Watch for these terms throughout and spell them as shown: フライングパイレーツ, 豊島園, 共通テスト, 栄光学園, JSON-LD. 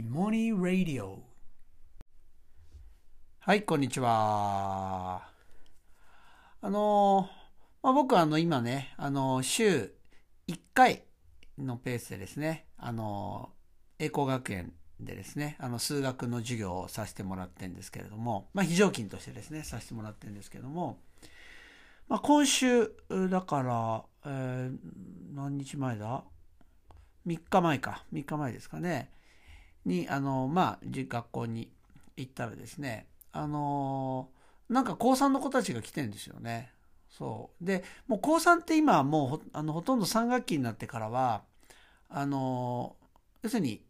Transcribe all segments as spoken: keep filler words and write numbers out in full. イモニーラディオ。はい、こんにちは。あのー、まあ、僕はあの今ね、あのー、週いっかいのペースでですね、あのー、栄光学園でですね、あの数学の授業をさせてもらってるんですけれども、まあ、非常勤としてですね、させてもらってるんですけども、まあ、今週、だから、えー、何日前だ?みっかまえか。みっかまえですかね。に、あの、まあ、学校に行ったらですね、あの、なんか高さんの子たちが来てるんですよね。そう。で、もうこうさんって今はもうほ、あの、ほとんどさんがっきになってからは、あの、要するに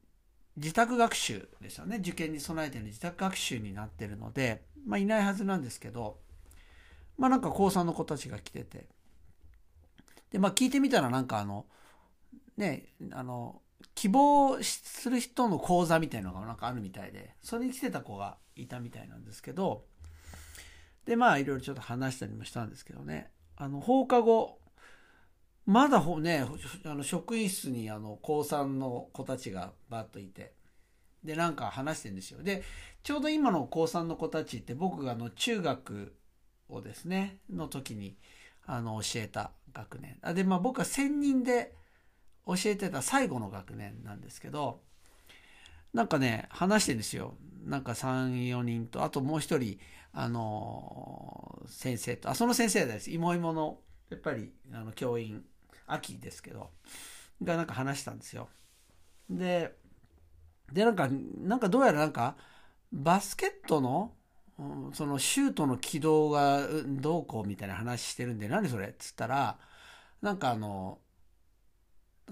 自宅学習ですよね。受験に備えての自宅学習になってるので、まあ、いないはずなんですけど、まあ、なんかこうさんの子たちが来てて。で、まあ、聞いてみたらなんかあの、ね、あの希望する人の講座みたいなのがなんかあるみたいで、それに来てた子がいたみたいなんですけど、でまあいろいろちょっと話したりもしたんですけどね、あの放課後まだほねあの職員室にあのこうさんの子たちがバッといて、でなんか話してるんですよ。でちょうど今のこうさんの子たちって僕があの中学をですねの時にあの教えた学年で、まあ僕は専任で教えてた最後の学年なんですけど、なんかね話してるんですよ。なんかさん、よにんと、あともう一人あの先生と、あその先生です、いもいものやっぱりあの教員秋ですけどがなんか話したんですよ。ででなんかなんかどうやらなんかバスケットの、うん、そのシュートの軌道がどうこうみたいな話してるんで、何それっつったら、なんかあの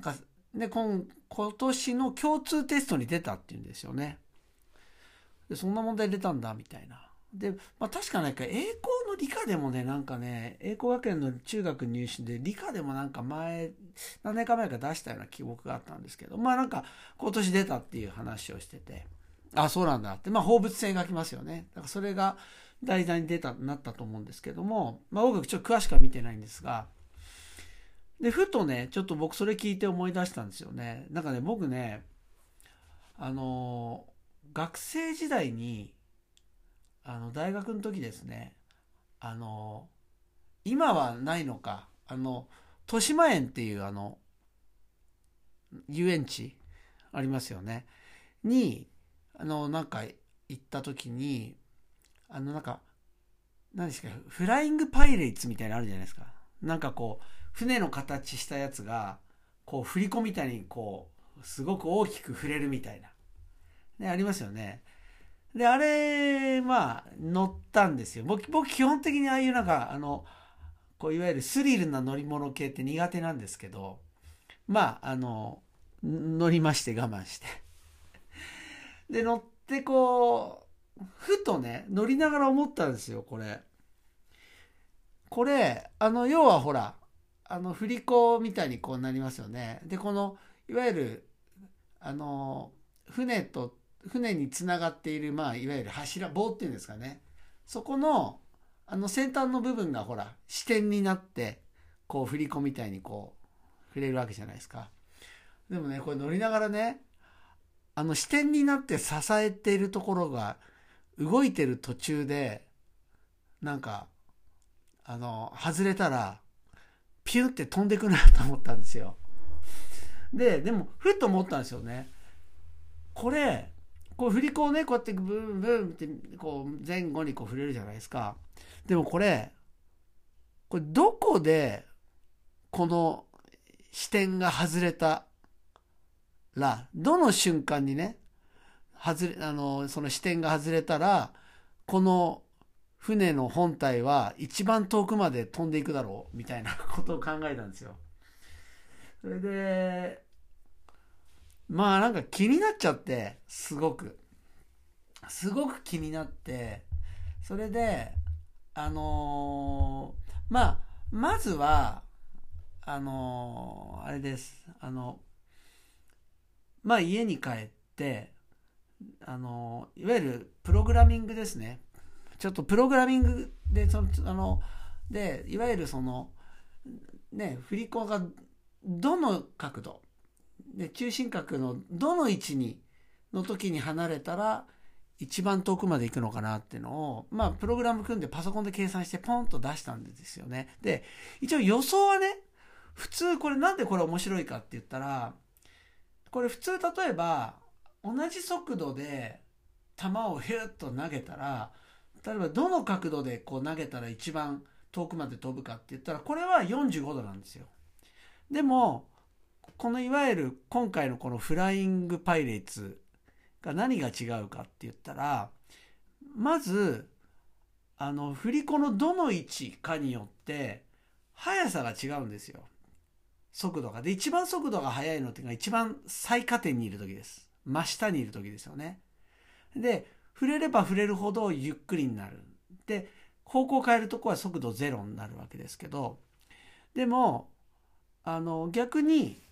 なんかね、今、今年の共通テストに出たっていうんですよね。でそんな問題出たんだみたいな。で、まあ、確かなんか栄光の理科でもね、なんかね、栄光学園の中学入試で理科でもなんか前、何年か前か出したような記憶があったんですけど、まあなんか今年出たっていう話をしてて、あ、そうなんだって、まあ放物線がきますよね。だからそれが題材に出た、なったと思うんですけども、まあ僕ちょっと詳しくは見てないんですが、でふとねちょっと僕それ聞いて思い出したんですよね。なんかね僕ねあの学生時代にあの大学の時ですね、あの今はないのか、あの豊島園っていうあの遊園地ありますよねにあのなんか行った時にあのなんか何ですかフライングパイレーツみたいなのあるじゃないですか。なんかこう船の形したやつがこう振り子みたいにこうすごく大きく振れるみたいな、ね、ありますよね。であれまあ乗ったんですよ。 僕, 僕基本的にああいうなんかあのこういわゆるスリルな乗り物系って苦手なんですけど、まああの乗りまして我慢してで乗ってこうふとね乗りながら思ったんですよ。これこれあの要はほらあの振り子みたいにこうなりますよね。でこのいわゆるあの船と船につながっている、まあ、いわゆる柱棒っていうんですかね、そこのあの先端の部分がほら支点になってこう振り子みたいにこう振れるわけじゃないですか。でもねこれ乗りながらねあの支点になって支えているところが動いてる途中でなんかあの外れたらピュンって飛んでくなと思ったんですよ。で、でもふっと思ったんですよね。これ、こう振り子をね、こうやってブンブンってこう前後にこう振れるじゃないですか。でもこれ、これどこでこの支点が外れたら、どの瞬間にね、外れあのその支点が外れたら、この船の本体は一番遠くまで飛んでいくだろうみたいなことを考えたんですよ。それでまあなんか気になっちゃってすごくすごく気になって、それであのー、まあまずはあのー、あれですあのまあ家に帰ってあのー、いわゆるプログラミングですね。ちょっとプログラミングで、その、あの、で、いわゆるその、ね、振り子がどの角度、で、中心角のどの位置にの時に離れたら一番遠くまで行くのかなっていうのを、まあ、プログラム組んでパソコンで計算してポンと出したんですよね。で、一応予想はね、普通これなんでこれ面白いかって言ったら、これ普通例えば同じ速度で球をヒュッと投げたら、例えばどの角度でこう投げたら一番遠くまで飛ぶかって言ったら、これはよんじゅうごどなんですよ。でも、このいわゆる今回のこのフライングパイレーツが何が違うかって言ったら、まずあの振り子のどの位置かによって速さが違うんですよ。速度が。で、一番速度が速いのっていうのは一番最下点にいる時です。真下にいる時ですよね。で、触れれば触れるほどゆっくりになる。で、方向を変えるとこは速度ゼロになるわけですけど、でもあの逆に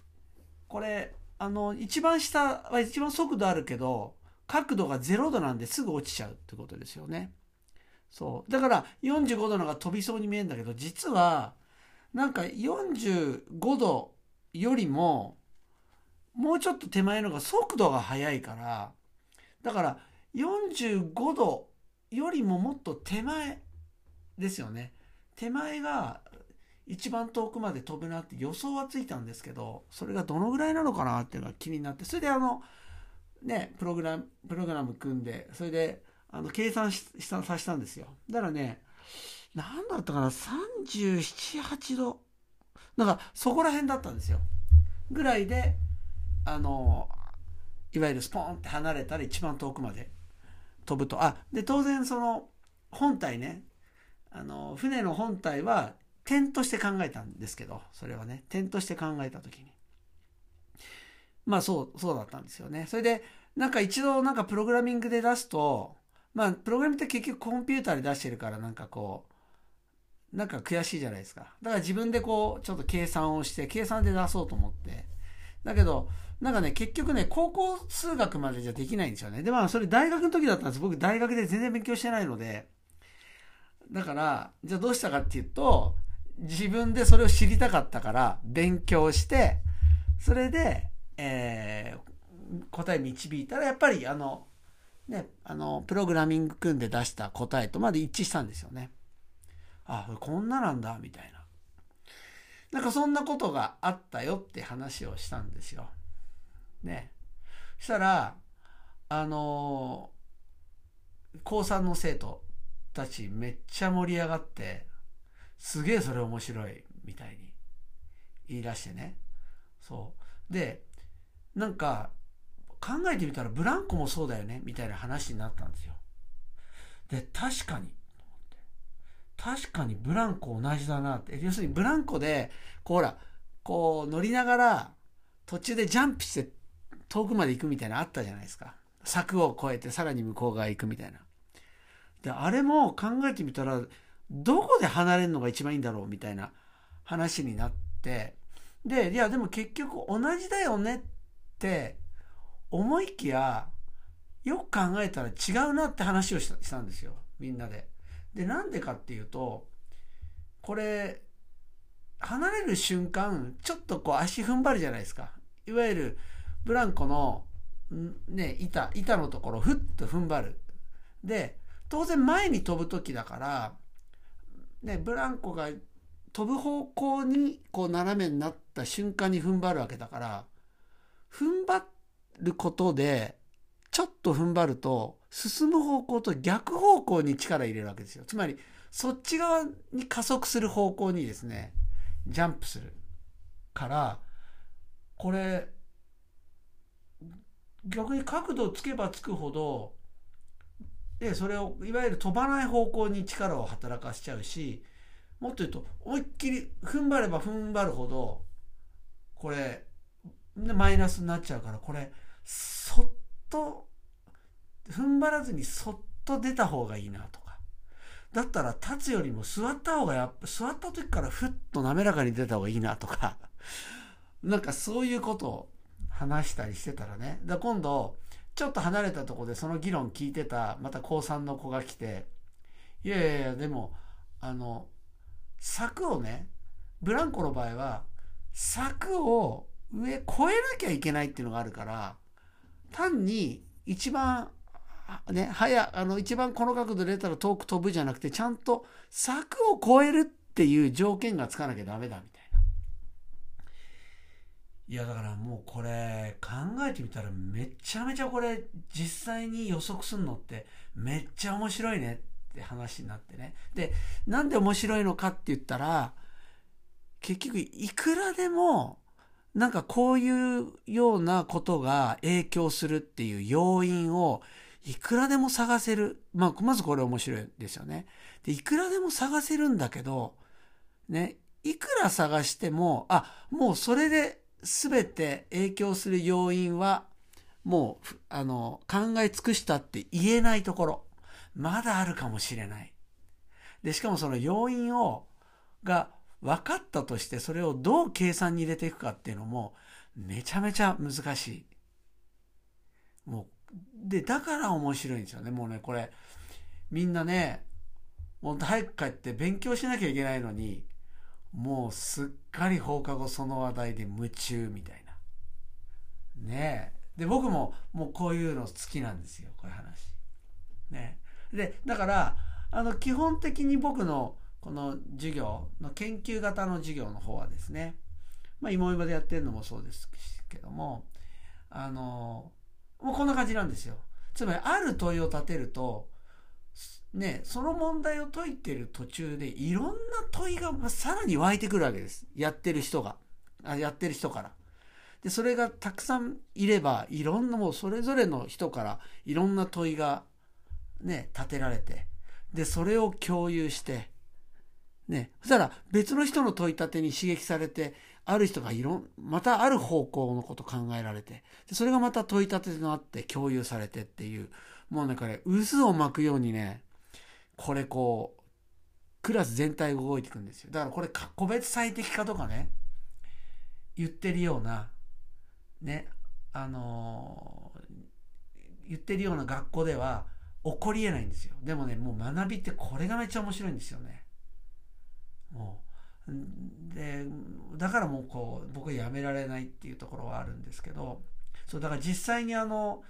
これあの一番下は一番速度あるけど角度がゼロどなんですぐ落ちちゃうってことですよね。そうだからよんじゅうごどのが飛びそうに見えるんだけど、実はなんかよんじゅうごどよりももうちょっと手前のが速度が速いから、だからよんじゅうごどよりももっと手前ですよね。手前が一番遠くまで飛ぶなって予想はついたんですけど、それがどのぐらいなのかなっていうのが気になって、それであのねプログラムプログラム組んで、それであの計算したさせたんですよ。だからね、何だったかな、さんじゅうなな、はちどなんかそこら辺だったんですよぐらいで、あのいわゆるスポーンって離れたら一番遠くまで飛ぶと。あで、当然その本体ね、あの船の本体は点として考えたんですけど、それはね点として考えた時にまあそうそうだったんですよね。それでなんか一度なんかプログラミングで出すと、まあプログラミングって結局コンピューターで出してるから、なんかこうなんか悔しいじゃないですか。だから自分でこうちょっと計算をして計算で出そうと思って、だけどなんかね結局ね高校数学までじゃできないんですよね。でまあそれ大学の時だったんです。僕大学で全然勉強してないので、だからじゃあどうしたかっていうと、自分でそれを知りたかったから勉強して、それで、えー、答え導いたらやっぱりあの、ね、あのプログラミング組んで出した答えとまで一致したんですよね。あ、こんななんだみたいな、なんかそんなことがあったよって話をしたんですよね。そしたらあの高さんの生徒たちめっちゃ盛り上がって、すげえそれ面白いみたいに言い出してね。そうで、なんか考えてみたらブランコもそうだよねみたいな話になったんですよ。で、確かに確かにブランコ同じだなって。要するにブランコでこうほらこう乗りながら途中でジャンプして遠くまで行くみたいなのあったじゃないですか。柵を越えてさらに向こう側行くみたいな。で、あれも考えてみたらどこで離れるのが一番いいんだろうみたいな話になって、で、いやでも結局同じだよねって思いきや、よく考えたら違うなって話をした、したんですよみんなで。で、なんでかっていうと、これ離れる瞬間ちょっとこう足踏ん張るじゃないですか。いわゆるブランコの、ね、板、板のところをふっと踏ん張る。で、当然前に飛ぶ時だからね、ブランコが飛ぶ方向にこう斜めになった瞬間に踏ん張るわけだから、踏ん張ることでちょっと踏ん張ると進む方向と逆方向に力入れるわけですよ。つまりそっち側に加速する方向にですねジャンプするから、これ逆に角度つけばつくほどで、それをいわゆる飛ばない方向に力を働かせちゃうし、もっと言うと思いっきり踏ん張れば踏ん張るほどこれマイナスになっちゃうから、これそっと踏ん張らずにそっと出た方がいいなとか、だったら立つよりも座った方がやっぱ座った時からふっと滑らかに出た方がいいなとかなんかそういうことを話したりしてたらね、だ今度ちょっと離れたところでその議論聞いてたまた高さんの子が来て、いやいやいやでもあの柵をね、ブランコの場合は柵を上越えなきゃいけないっていうのがあるから、単に一番ね、早あの一番この角度出たら遠く飛ぶじゃなくて、ちゃんと柵を越えるっていう条件がつかなきゃダメだみたいな。いやだからもうこれ考えてみたら、めちゃめちゃこれ実際に予測するのってめっちゃ面白いねって話になってね。で、なんで面白いのかって言ったら、結局いくらでもなんかこういうようなことが影響するっていう要因をいくらでも探せる。まあ、まずこれ面白いですよね。で、いくらでも探せるんだけど、ね、いくら探しても、あ、もうそれで全て影響する要因は、もう、あの、考え尽くしたって言えないところ。まだあるかもしれない。で、しかもその要因を、が、分かったとして、それをどう計算に入れていくかっていうのもめちゃめちゃ難しい。もうで、だから面白いんですよね。もうね、これみんなね、もう早く帰って勉強しなきゃいけないのに、もうすっかり放課後その話題で夢中みたいなね。えで、僕ももうこういうの好きなんですよ、こういう話ね。で、だからあの基本的に僕のこの授業の研究型の授業の方はですね、まあ、いもいもでやってるのもそうですけども、あのもうこんな感じなんですよ。つまりある問いを立てると、ね、その問題を解いてる途中でいろんな問いがさらに湧いてくるわけです。やってる人が、あ、やってる人から。で、それがたくさんいれば、いろんなもうそれぞれの人からいろんな問いが、ね、立てられて、でそれを共有して。ね、そしたら別の人の問い立てに刺激されて、ある人がいろんまたある方向のこと考えられて、でそれがまた問い立てとなって共有されてっていう、もうなんかね、渦を巻くようにね、これこうクラス全体が動いていくんですよ。だからこれ個別最適化とかね言ってるようなね、あのー、言ってるような学校では起こりえないんですよ。でもね、もう学びってこれがめっちゃ面白いんですよね。もうでだからもうこう僕やめられないっていうところはあるんですけど、そうだから実際にあの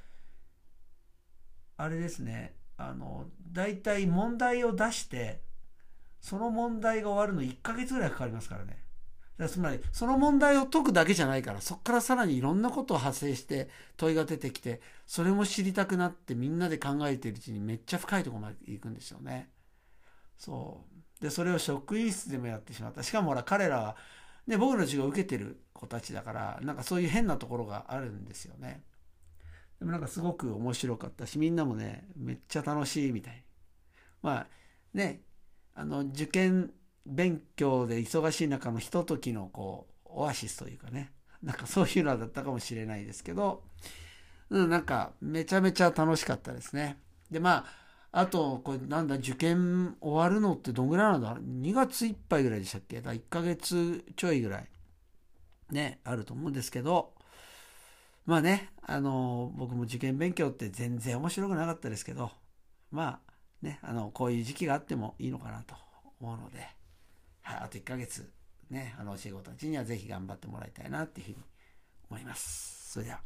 あれですね、あのだいたい問題を出してその問題が終わるのいっかげつぐらいかかりますからね。だからつまりその問題を解くだけじゃないから、そこからさらにいろんなことを派生して問いが出てきて、それも知りたくなってみんなで考えているうちにめっちゃ深いところまで行くんですよね。そうで、それを職員室でもやってしまった。しかもほら、彼らは、ね、僕の授業を受けてる子たちだから、なんかそういう変なところがあるんですよね。でもなんかすごく面白かったし、みんなもね、めっちゃ楽しいみたい。まあね、あの、受験勉強で忙しい中のひとときのこう、オアシスというかね、なんかそういうのだったかもしれないですけど、うん、なんかめちゃめちゃ楽しかったですね。で、まあ、あと、これなんだ、受験終わるのってどんぐらいなんだろう。にがついっぱいぐらいでしたっけ。だからいっかげつちょいぐらい、ね、あると思うんですけど、まあね、あの、僕も受験勉強って全然面白くなかったですけど、まあね、あの、こういう時期があってもいいのかなと思うので、はい、あといっかげつ、ね、あの、教え子たちにはぜひ頑張ってもらいたいなっていうふうに思います。それでは。